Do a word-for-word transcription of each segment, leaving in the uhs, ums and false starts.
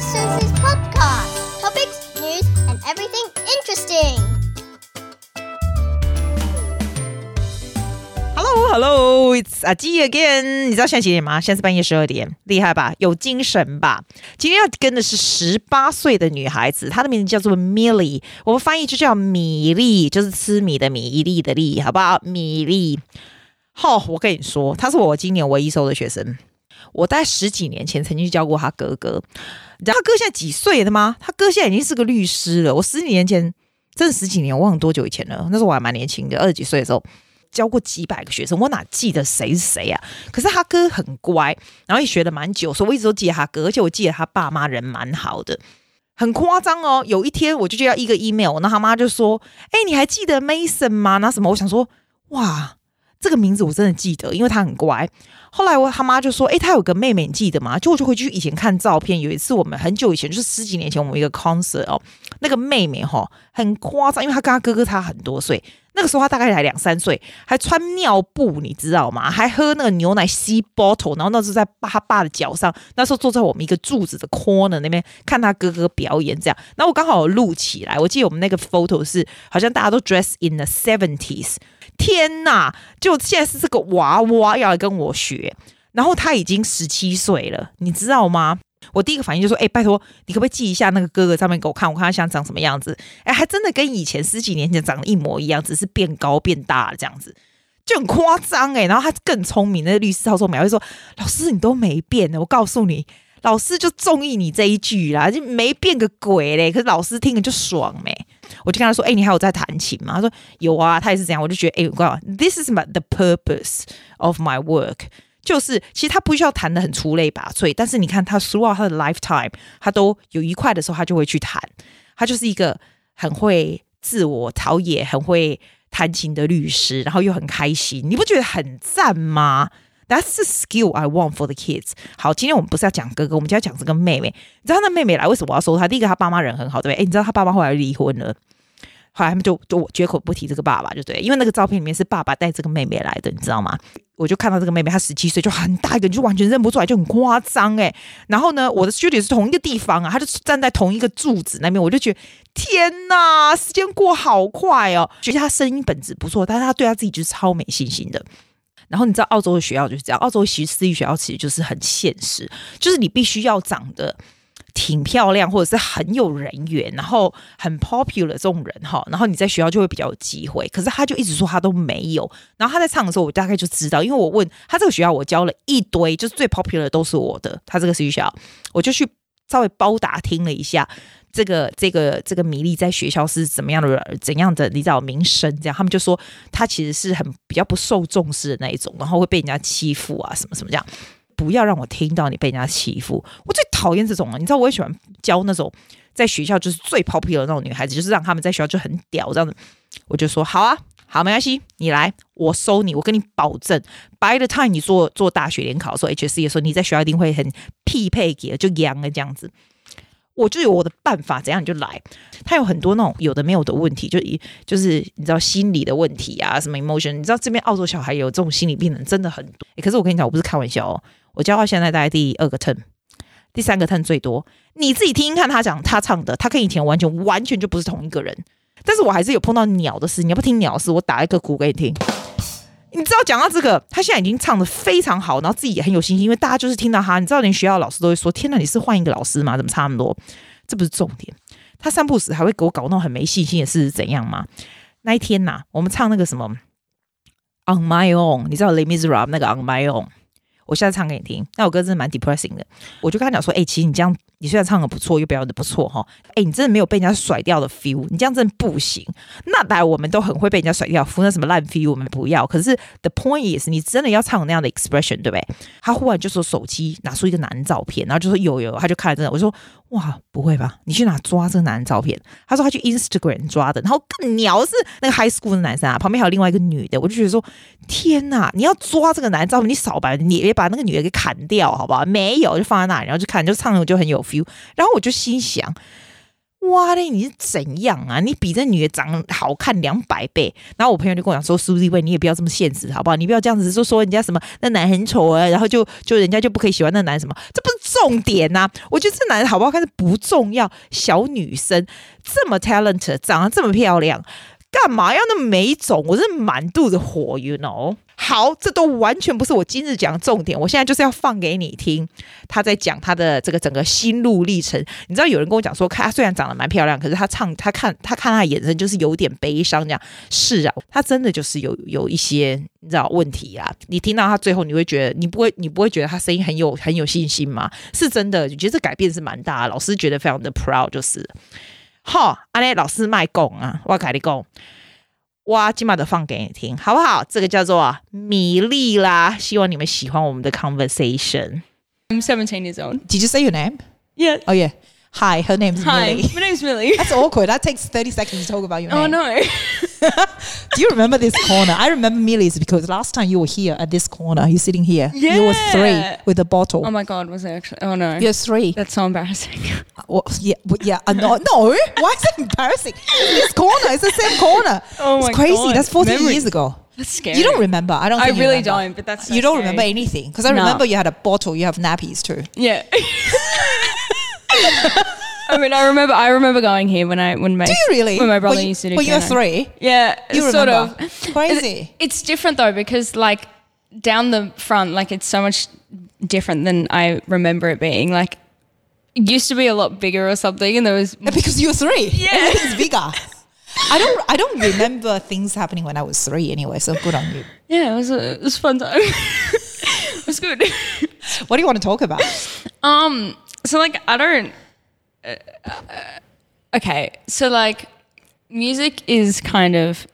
Sister Susie's podcast. Topics, news, and everything interesting. Hello, hello, it's Aji again. 你知道现在几点吗？现在是半夜十二点，厉害吧？有精神吧？今天要跟的是十八岁的女孩子，她的名字叫做 Millie， 我们翻译就叫米粒，就是吃米的米，一粒的粒，好不好？米粒。哦，我跟你说，她是我今年唯一收的学生。我大概十几年前曾经教过他哥哥，你知道他哥现在几岁了吗？他哥现在已经是个律师了。我十几年前，真的十几年，我忘了多久以前了。那时候我还蛮年轻的，二十几岁的时候教过几百个学生，我哪记得谁是谁啊？可是他哥很乖，然后也学了蛮久，所以我一直都记得他哥，而且我记得他爸妈人蛮好的。很夸张哦，有一天我就接到一个 email， 然后他妈就说：“哎，你还记得 Mason 吗？”那什么，我想说，哇。这个名字我真的记得，因为他很乖。后来我他妈就说：“哎，他有个妹妹，你记得吗？”就我就回去以前看照片，有一次我们很久以前，就是十几年前，我们一个 concert 哦，那个妹妹哈、哦、很夸张，因为她跟她哥哥差很多岁，那个时候她大概才两三岁，还穿尿布，你知道吗？还喝那个牛奶 C bottle， 然后那时候在他爸的脚上，那时候坐在我们一个柱子的 corner 那边看他哥哥表演这样。然后我刚好有录起来，我记得我们那个 photo 是好像大家都 dress in the seventies。天哪！就现在是这个娃娃要来跟我学，然后他已经十七岁了，你知道吗？我第一个反应就说：“哎、欸，拜托，你可不可以寄一下那个哥哥上面给我看，我看他想长什么样子？”哎、欸，还真的跟以前十几年前长得一模一样，只是变高变大了这样子，就很夸张哎。然后他更聪明，那个律师操作秒会说：“老师，你都没变呢，我告诉你。”老师就中意你这一句啦，就没变个鬼嘞。可是老师听了就爽没、欸，我就跟他说：“哎、欸，你还有在弹琴吗？”他说：“有啊，他也是这样。”我就觉得：“哎、欸、，This is my, the purpose of my work。”就是其实他不需要弹得很出类拔萃，但是你看他 throughout 他的 lifetime， 他都有一块的时候，他就会去弹。他就是一个很会自我陶冶、很会弹琴的律师，然后又很开心，你不觉得很赞吗？That's the skill I want for the kids. 好，今天我们不是要讲哥哥，我们今天要讲这个妹妹。你知道那妹妹来为什么我要收她？第一个，她爸妈人很好，对不对？哎，你知道她爸妈后来离婚了，后来他们就就我绝口不提这个爸爸，就对，因为那个照片里面是爸爸带这个妹妹来的，你知道吗？我就看到这个妹妹，她十七岁，就很大一个，你就完全认不出来，就很夸张哎、欸。然后呢，我的 studio 是同一个地方啊，她就站在同一个柱子那边，我就觉得天哪，时间过好快哦。觉得她声音本质不错，但是她对她自己就是超没信心的。然后你知道澳洲的学校就是这样，澳洲其实私立学校其实就是很现实，就是你必须要长得挺漂亮，或者是很有人缘，然后很 popular 这种人哈，然后你在学校就会比较有机会。可是他就一直说他都没有。然后他在唱的时候，我大概就知道，因为我问他这个学校，我教了一堆，就是最 popular 的都是我的。他这个私立学校，我就去稍微包打听了一下。这个这个这个米粒在学校是怎么样的怎样的你知道名声这样，他们就说他其实是很比较不受重视的那一种，然后会被人家欺负啊什么什么这样。不要让我听到你被人家欺负，我最讨厌这种了。你知道我也喜欢教那种在学校就是最 popular 的那种女孩子，就是让他们在学校就很屌这样子。我就说好啊，好没关系，你来我收你，我跟你保证 by the time 你做做大学联考说 H S C 的时候，你在学校一定会很匹配给就养了这样子。我就有我的办法，怎样你就来。他有很多那种有的没有的问题，就就是你知道心理的问题啊，什么 emotion， 你知道这边澳洲小孩有这种心理病人真的很多。欸、可是我跟你讲，我不是开玩笑哦，我教到现在大概第二个 turn， 第三个 turn 最多。你自己听听看他讲他唱的，他跟以前完全完全就不是同一个人。但是我还是有碰到鸟的事，你要不听鸟的事，我打一个鼓给你听。你知道讲到这个，他现在已经唱得非常好，然后自己也很有信心，因为大家就是听到他，你知道连学校的老师都会说：“天哪，你是换一个老师吗？怎么差那么多？”这不是重点，他三不死还会给我搞那种很没信心的事是怎样吗？那一天呐、啊，我们唱那个什么《On My Own》，你知道《Les Misérables》那个《On My Own》，我现在唱给你听。那首歌真的蛮 depressing 的，我就跟他讲说：“哎、欸，其实你这样，你虽然唱得不错，又表演得不错哈，哎、欸，你真的没有被人家甩掉的 feel， 你这样真的不行。那当然我们都很会被人家甩掉 feel， 那什么烂 feel 我们不要。可是 the point is， 你真的要唱那样的 expression， 对不对？”他忽然就说手机拿出一个男照片，然后就说有有，他就看了真的，我就说哇，不会吧？你去哪抓这个男照片？他说他去 Instagram 抓的，然后更鸟是那个 high school 的男生啊，旁边还有另外一个女的，我就觉得说天哪，你要抓这个男照片，你少把你别把那个女的给砍掉，好不好？没有，就放在那里，然后就看，就唱，我就很有。然后我就心想哇嘞，你是怎样啊，你比这女的长好看两百倍。然后我朋友就跟我讲说，苏丽，你也不要这么现实好不好，你不要这样子说说人家什么那男很丑啊，然后就就人家就不可以喜欢那男什么，这不是重点啊，我觉得这男的好不好看是不重要，小女生这么 talented， 长得这么漂亮，干嘛要那么没种？我是满肚子火 ，you know。好，这都完全不是我今日讲的重点，我现在就是要放给你听，他在讲他的这个整个心路历程。你知道有人跟我讲说，看他虽然长得蛮漂亮，可是他唱他看他看他的眼神就是有点悲伤这样。是啊，他真的就是有有一些你知道问题啊。你听到他最后，你会觉得你不会你不会觉得他声音很有很有信心吗？是真的，我觉得这改变是蛮大的，老师觉得非常的 proud 就是。好，安尼老师卖讲啊，我跟你讲。哇，今晚的放给你听，好不好？这个叫做米莉啦，希望你们喜欢我们的 conversation. I'm seventeen years old. Did you say your name? Yeah. Oh yeah. Hi, her name's Hi. Millie. My name's Millie. That's awkward. That takes thirty seconds to talk about your name. Oh no. Do you remember this corner? I remember Millie's because last time you were here at this corner, you're sitting here. Yeah. You were three with a bottle. Oh my God, was I actually? Oh no. You're three. That's so embarrassing. Well, yeah, yeah. Uh, no, no. Why is that embarrassing? This corner, it's the same corner. Oh my God. It's crazy. God. That's fourteen Memory. Years ago.That's scary. You don't remember. I don't. I think really you don't. But that's so you don't scary. Remember anything because I no. remember you had a bottle. You have nappies too. Yeah. I mean, I remember. I remember going here when I when my do you really? When my brother well, used to do. Well, you're three. Yeah, you sort remember. Of crazy. It's, it's different though because like down the front, like it's so much different than I remember it being. Like it used to be a lot bigger or something, and there was yeah, because you're three. Yeah, everything's bigger. I don't I don't remember things happening when I was three anyway, so good on you. Yeah, it was a, it was a fun time. It was good. What do you want to talk about? Um, so like I don't uh, uh, okay, so like music is kind of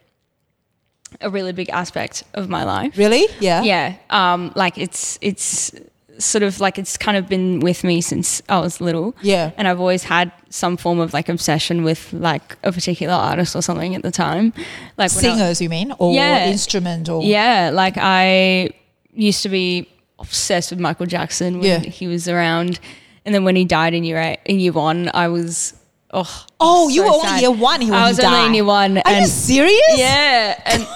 a really big aspect of my life. Really? Yeah. Yeah. Um like it's it's sort of like it's kind of been with me since I was little. Yeah. And I've always had some form of like obsession with like a particular artist or something at the time. Like singers, I, you mean? Or yeah, instrument or yeah, like I used to be obsessed with Michael Jackson when yeah. he was around. And then when he died in year eight, in year one, I was oh Oh, so you were only sad. Year one when I was he only died. In year one. Are and, you serious? Yeah. And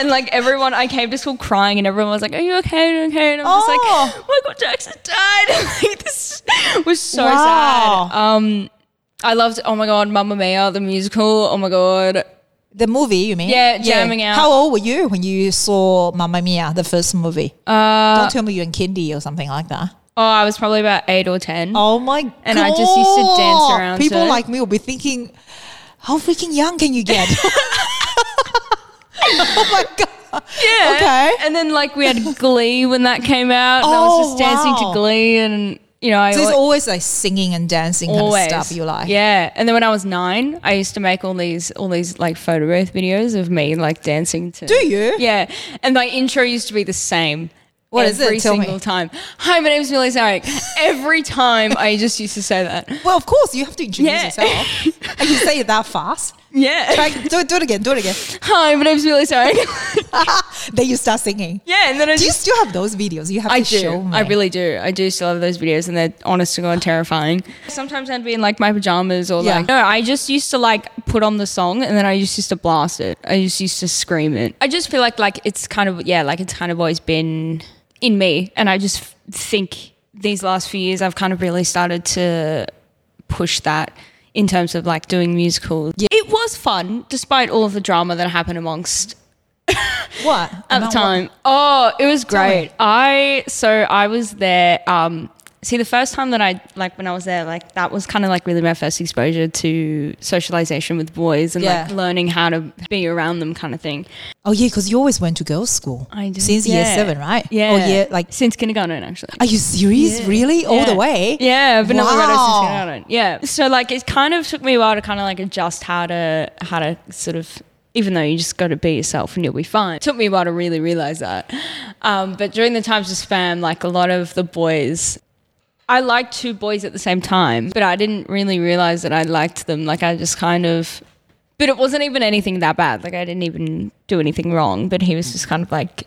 and like everyone, I came to school crying and everyone was like, are you okay? Are you okay? And I'm oh. just like, Michael Jackson died. Like, this was so wow. sad. Um, I loved, oh my God, Mamma Mia, the musical. Oh my God. The movie, you mean? Yeah, jamming yeah. out. How old were you when you saw Mamma Mia, the first movie? Uh, Don't tell me you were in kindy or something like that. Oh, I was probably about eight or ten. Oh my God. And I just used to dance around People to like me will be thinking, how freaking young can you get? Oh my God. Yeah. Okay. And then like we had Glee when that came out and oh, I was just dancing wow. to Glee and you know. I so it's always, always like singing and dancing always. Kind of stuff you like. Yeah. And then when I was nine, I used to make all these all these like photo booth videos of me like dancing to. Do you? Yeah. And my intro used to be the same. What is it? Every single time. Hi, my name's Millie Zarek. Every time I just used to say that. Well, of course, you have to introduce yeah. yourself. And you say it that fast. Yeah. Try, do, do it again, do it again. Hi, my name's Millie Zarek. Then you start singing. Yeah. And then I do just, you still have those videos? You have I to do. Show me. I really do. I do still have those videos and they're honest to God terrifying. Sometimes I'd be in like my pajamas or yeah. like, no, I just used to like put on the song and then I just used to blast it. I just used to scream it. I just feel like like it's kind of, yeah, like it's kind of always been in me, and I just think these last few years I've kind of really started to push that in terms of like doing musicals. Yeah. It was fun despite all of the drama that happened amongst what at the time. What? Oh, it was great. I so I was there. Um, see, the first time that I like when I was there, like that was kind of like really my first exposure to socialization with boys and yeah. like learning how to be around them, kind of thing. Oh yeah, because you always went to girls' school. I did. Since yeah. year seven, right? Yeah. Oh yeah, like since kindergarten actually. Are you serious? Yeah. Really? Yeah. All the way? Yeah, but wow. never read it since kindergarten. Yeah. So like it kind of took me a while to kind of like adjust how to how to sort of. Even though you just got to be yourself and you'll be fine. It took me a while to really realize that. Um, but during the times of Spam, like a lot of the boys, I liked two boys at the same time, but I didn't really realize that I liked them. Like I just kind of, but it wasn't even anything that bad. Like I didn't even do anything wrong, but he was just kind of like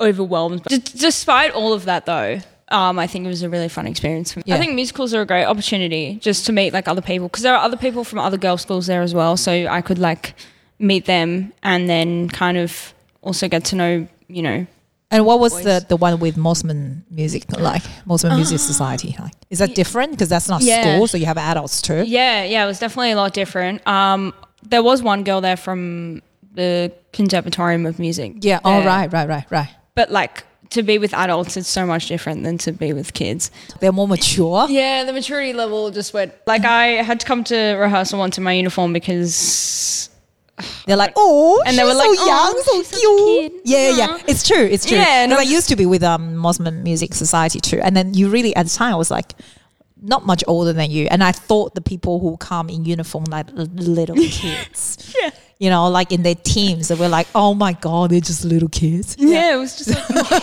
overwhelmed. D- despite all of that though, Um, I think it was a really fun experience for me. Yeah. I think musicals are a great opportunity just to meet like other people because there are other people from other girls' schools there as well. So I could like meet them and then kind of also get to know, you know, And what was the, the one with Mosman Music like? Mosman uh, Music Society like? Is that yeah, different? Because that's not yeah. school, so you have adults too. Yeah, yeah, it was definitely a lot different. Um, there was one girl there from the Conservatorium of Music. Yeah. There. Oh, right, right, right, right. But like to be with adults, it's so much different than to be with kids. They're more mature. Yeah, the maturity level just went. Like I had to come to rehearsal once in my uniform because. They're like, oh, and they were so like, young, oh, so cute. Yeah, yeah, yeah. It's true, it's true. Yeah, and I used to be with um, Mosman Music Society too. And then you really, at the time, I was like, not much older than you. And I thought the people who come in uniform like little kids. Yeah. You know, like in their teams. They were like, oh my God, they're just little kids. Yeah, yeah. It was just like...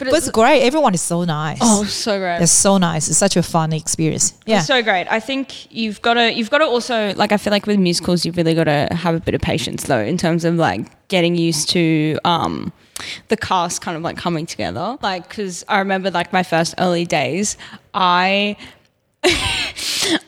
But, but it's great. Everyone is so nice. Oh, so great. They're so nice. It's such a fun experience. Yeah. It's so great. I think you've got to you've got to also, like I feel like with musicals you've really got to have a bit of patience though in terms of like getting used to um, the cast kind of like coming together. Like because I remember like my first early days I –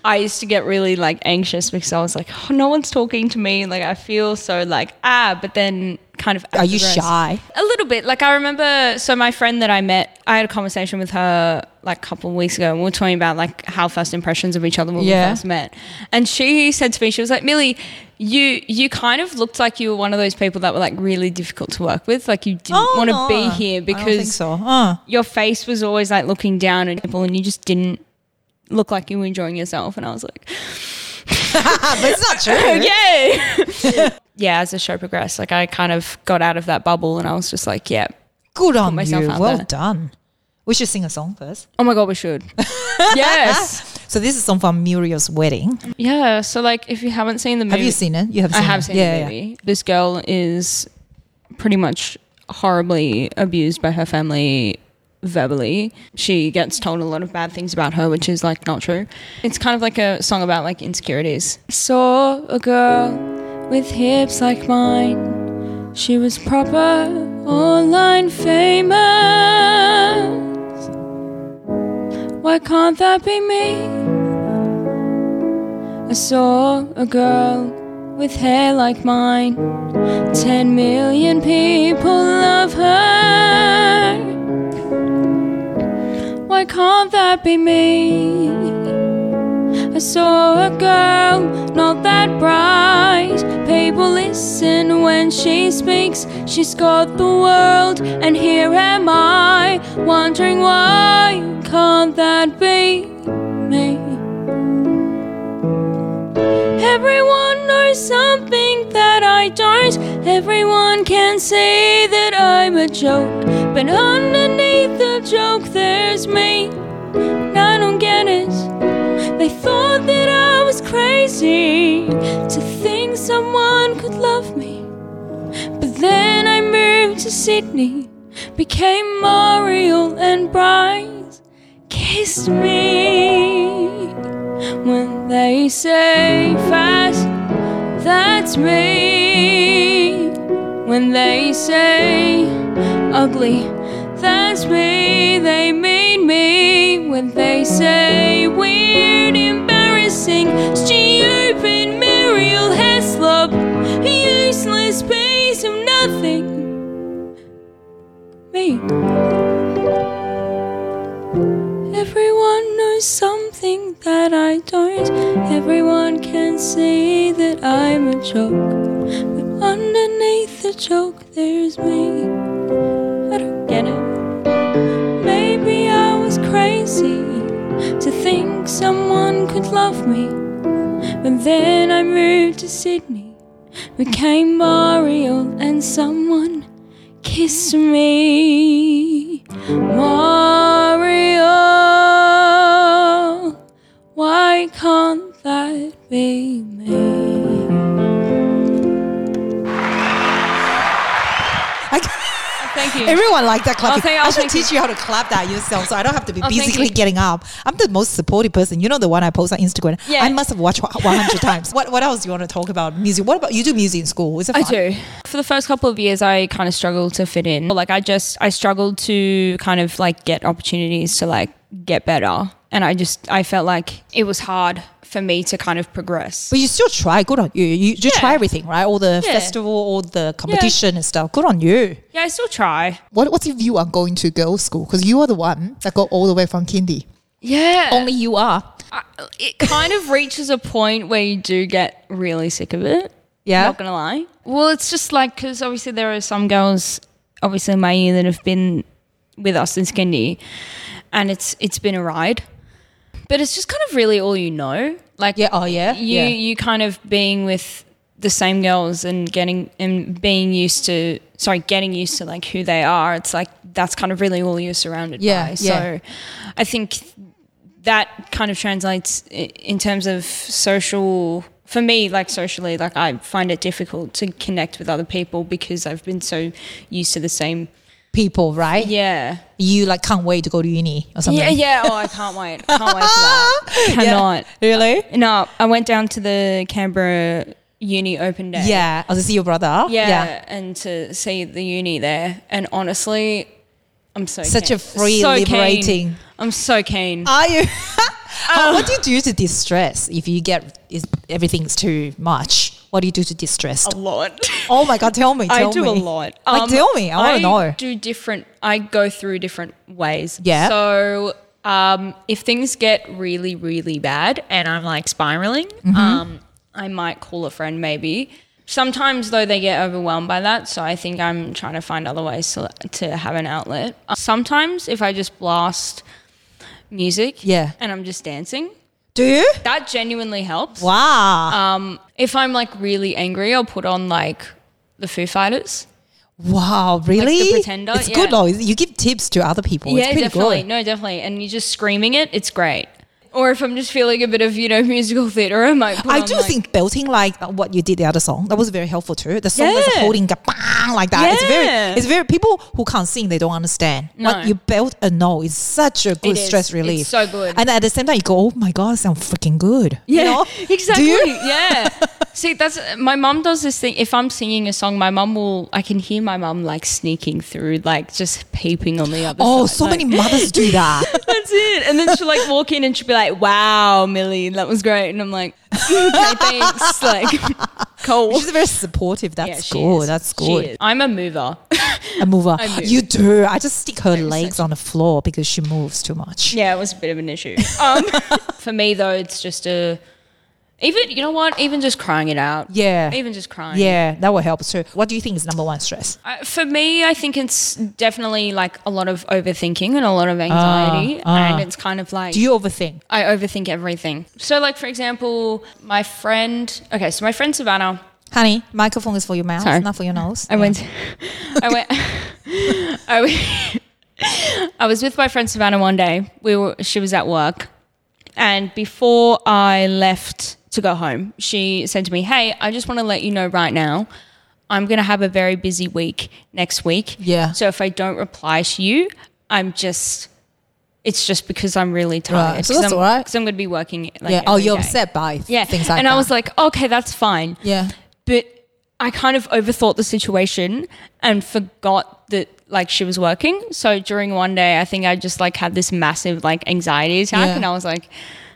I used to get really like anxious because I was like, oh, no one's talking to me. Like I feel so like, ah, but then kind of. Are you shy? A little bit. Like I remember, so my friend that I met, I had a conversation with her like a couple of weeks ago and we were talking about like how first impressions of each other when yeah. we first met. And she said to me, she was like, Millie, you you kind of looked like you were one of those people that were like really difficult to work with. Like you didn't oh, want to oh, be here because I don't think so. oh. your face was always like looking down at people and you just didn't look like you were enjoying yourself. And I was like but it's not true. Yay. Yeah, as the show progressed, like I kind of got out of that bubble and I was just like, yeah, good on you, well there. done. We should sing a song first. Oh my God, we should. Yes. So this is a song from Muriel's Wedding. Yeah, so like if you haven't seen the movie. Have you seen it? You have seen I have it. seen yeah, the movie. Yeah. This girl is pretty much horribly abused by her family verbally. She gets told a lot of bad things about her, which is like not true. It's kind of like a song about like insecurities. Saw a girl with hips like mine. She was proper, online famous. Why can't that be me? I saw a girl with hair like mine. Ten million people love her. Why can't that be me? I saw a girl, not that bright. People listen when she speaks. She's got the world, and here am I, wondering why can't that be me? Everyone knows something that I don't. Everyone can say that I'm a joke, but underneath the joke there's me. And I don't get it. They thought that I was crazy to think someone could love me. But then I moved to Sydney, became Muriel and Bryce kissed me. When they say fast, that's me. When they say ugly, that's me. They mean me. When they say weird, embarrassing, stupid, Muriel Heslop, a useless piece of nothing. Me. Everyone knows something that I don't. Everyone can see that I'm a joke, but underneath the joke there's me. I don't get it. Maybe I was crazy to think someone could love me. But then I moved to Sydney, became Muriel, and someone kissed me. Muriel, why can't that be me? Thank you. Everyone liked that clapping. I'll you, I'll I should teach you. you how to clap that yourself so I don't have to be oh, basically getting up. I'm the most supportive person. You know the one I post on Instagram. Yeah. I must have watched one hundred times. What What else do you want to talk about? Music. What about, you do music in school. Is it fun? I do. For the first couple of years, I kind of struggled to fit in. Like I just, I struggled to kind of like get opportunities to like get better. And I just, I felt like it was hard for me to kind of progress. But you still try. Good on you. You, you yeah. try everything, right? All the yeah. festival, all the competition yeah. and stuff. Good on you. Yeah, I still try. What, what's your view on going to girls' school? Because you are the one that got all the way from kindy. Yeah. Only you are. I, it kind of reaches a point where you do get really sick of it. Yeah. Not going to lie. Well, it's just like, because obviously there are some girls, obviously in my year, that have been with us since kindy, and it's it's been a ride. But it's just kind of really all you know. Like, yeah, oh yeah, you yeah. you kind of being with the same girls and getting and being used to sorry, getting used to like who they are. It's like that's kind of really all you're surrounded yeah, by. Yeah. So I think that kind of translates in terms of social for me, like socially, like I find it difficult to connect with other people because I've been so used to the same people, right? Yeah. You like can't wait to go to uni or something. Yeah, yeah. Oh, I can't wait. I can't wait for that. I cannot. Yeah. Really? Uh, no, I went down to the Canberra uni open day. Yeah. Oh, to see your brother? Yeah, yeah. And to see the uni there. And honestly, I'm so Such keen. a free, so liberating. Keen. I'm so keen. Are you? How, what do you do to distress if you get is, everything's too much? What do you do to distress? A lot. Oh my God, tell me, tell I do me. a lot. Like, um, tell me, I want to know. I do different, I go through different ways. Yeah. So um, if things get really, really bad and I'm like spiraling, mm-hmm. um, I might call a friend maybe. Sometimes though they get overwhelmed by that, so I think I'm trying to find other ways to, to have an outlet. Sometimes if I just blast music yeah. and I'm just dancing. Do you? That genuinely helps. Wow. Um, if I'm like really angry, I'll put on like the Foo Fighters. Wow, really? Like the Pretender. It's yeah. good though. You give tips to other people. Yeah, it's pretty definitely. Good. No, definitely. And you're just screaming it. It's great. Or if I'm just feeling a bit of, you know, musical theatre, I might put I on do like think belting like what you did the other song, that was very helpful too. The song yeah. that's holding like that. Yeah. It's very, it's very, people who can't sing, they don't understand. No. But you belt a note is such a good stress relief. It's so good. And at the same time you go, oh my God, I sound freaking good. Yeah, you know? Exactly. Do you? Yeah. See, that's, my mum does this thing. If I'm singing a song, my mum will, I can hear my mum like sneaking through, like just peeping on the other oh, side. Oh, so like, many mothers do that. That's it. And then she'll like walk in and she'll be like, Like, wow, Millie, that was great. And I'm like, okay, thanks. Like, cool. She's very supportive. That's yeah, good. Is. That's good. I'm a mover. A mover. I move. You do. I just stick her legs on the floor because she moves too much. Yeah, it was a bit of an issue. Um, for me, though, it's just a, even, you know what, even just crying it out. Yeah. Even just crying. Yeah, that will help too. What do you think is number one stress? Uh, for me, I think it's definitely like a lot of overthinking and a lot of anxiety. Uh, uh. And it's kind of like. Do you overthink? I overthink everything. So like, for example, my friend. Okay, so my friend Savannah. Honey, microphone is for your mouth, Sorry. not for your nose. I yeah. went. I went. I, went I was with my friend Savannah one day. We were. She was at work. And before I left to go home, she said to me, hey, I just want to let you know right now, I'm going to have a very busy week next week. Yeah. So if I don't reply to you, I'm just, it's just because I'm really tired. Right. So that's I'm, all right. Because I'm going to be working. Like, yeah. Oh, you're day. upset by yeah. things like and that. And I was like, okay, that's fine. Yeah. But I kind of overthought the situation and forgot that, like, she was working. So during one day, I think I just like had this massive like anxiety attack yeah. and I was like,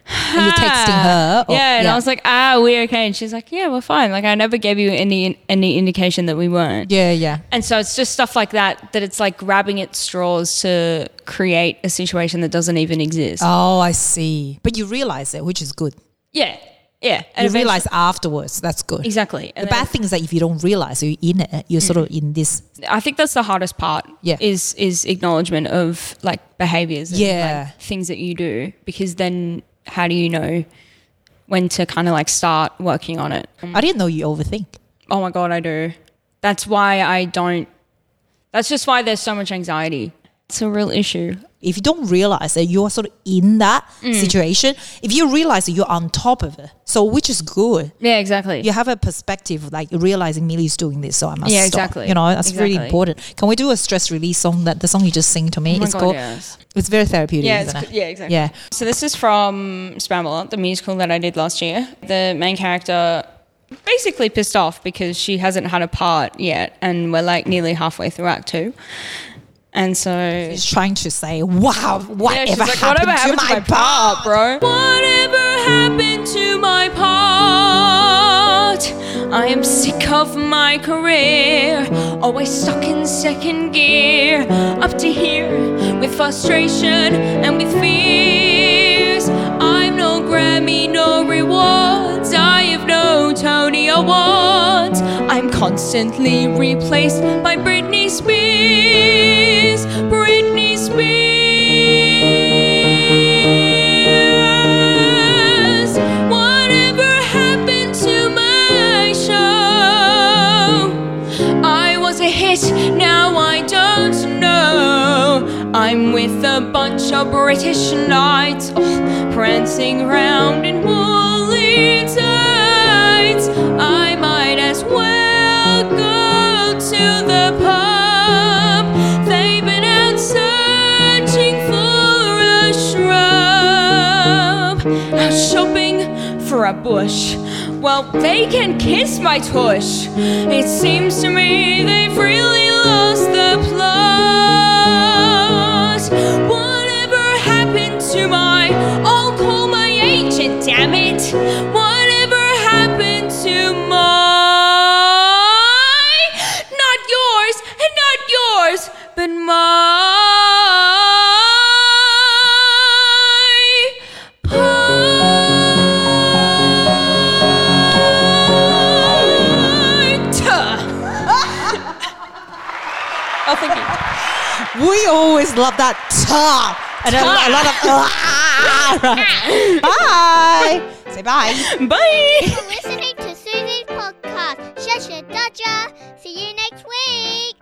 ah. Are you texting her? Or, yeah. And yeah. I was like, ah, we're okay. And she's like, yeah, we're fine. Like, I never gave you any any indication that we weren't. Yeah, yeah. And so it's just stuff like that, that it's like grabbing at straws to create a situation that doesn't even exist. Oh, I see. But you realise it, which is good. Yeah. Yeah. And you realise afterwards. That's good. Exactly. And the bad thing is that if you don't realise you're in it, you're mm. sort of in this. I think that's the hardest part yeah. is is acknowledgement of like behaviours and yeah. like, things that you do, because then how do you know when to kind of like start working on it? I didn't know you overthink. Oh my God, I do. That's why I don't. That's just why there's so much anxiety. It's a real issue. If you don't realise that you're sort of in that mm. situation, if you realise that you're on top of it, so which is good. Yeah, exactly. You have a perspective of like realising Millie's doing this, so I must yeah, stop. Yeah, exactly. You know, that's exactly. really important. Can we do a stress release song, that the song you just sing to me? Oh my it's God, called, yes. It's very therapeutic, yeah, isn't it? Yeah, exactly. Yeah. So this is from Spamalot, the musical that I did last year. The main character basically pissed off because she hasn't had a part yet and we're like nearly halfway through act two. And so she's trying to say, wow, whatever yeah, like, happened, whatever happened to my, to my part, bro? Whatever happened to my part. I am sick of my career, always stuck in second gear, up to here with frustration and with fears. I'm no Grammy, no rewards, I have no Tony Awards. I'm constantly replaced by Britney Spears, Britney Spears. Now I don't know. I'm with a bunch of British knights, oh, prancing round in woolly tights. I might as well go to the pub. They've been out searching for a shrub, out shopping for a bush. Well, they can kiss my tush. It seems to me they've really lost the plot. Whatever happened to my... I'll call my agent, damn it. Whatever happened to my... Not yours, and not yours, but my... We always love that ta and a, a lot of ah, right. Bye. Say bye. Bye. You're listening to Susie's podcast. Shasha Dodger. See you next week.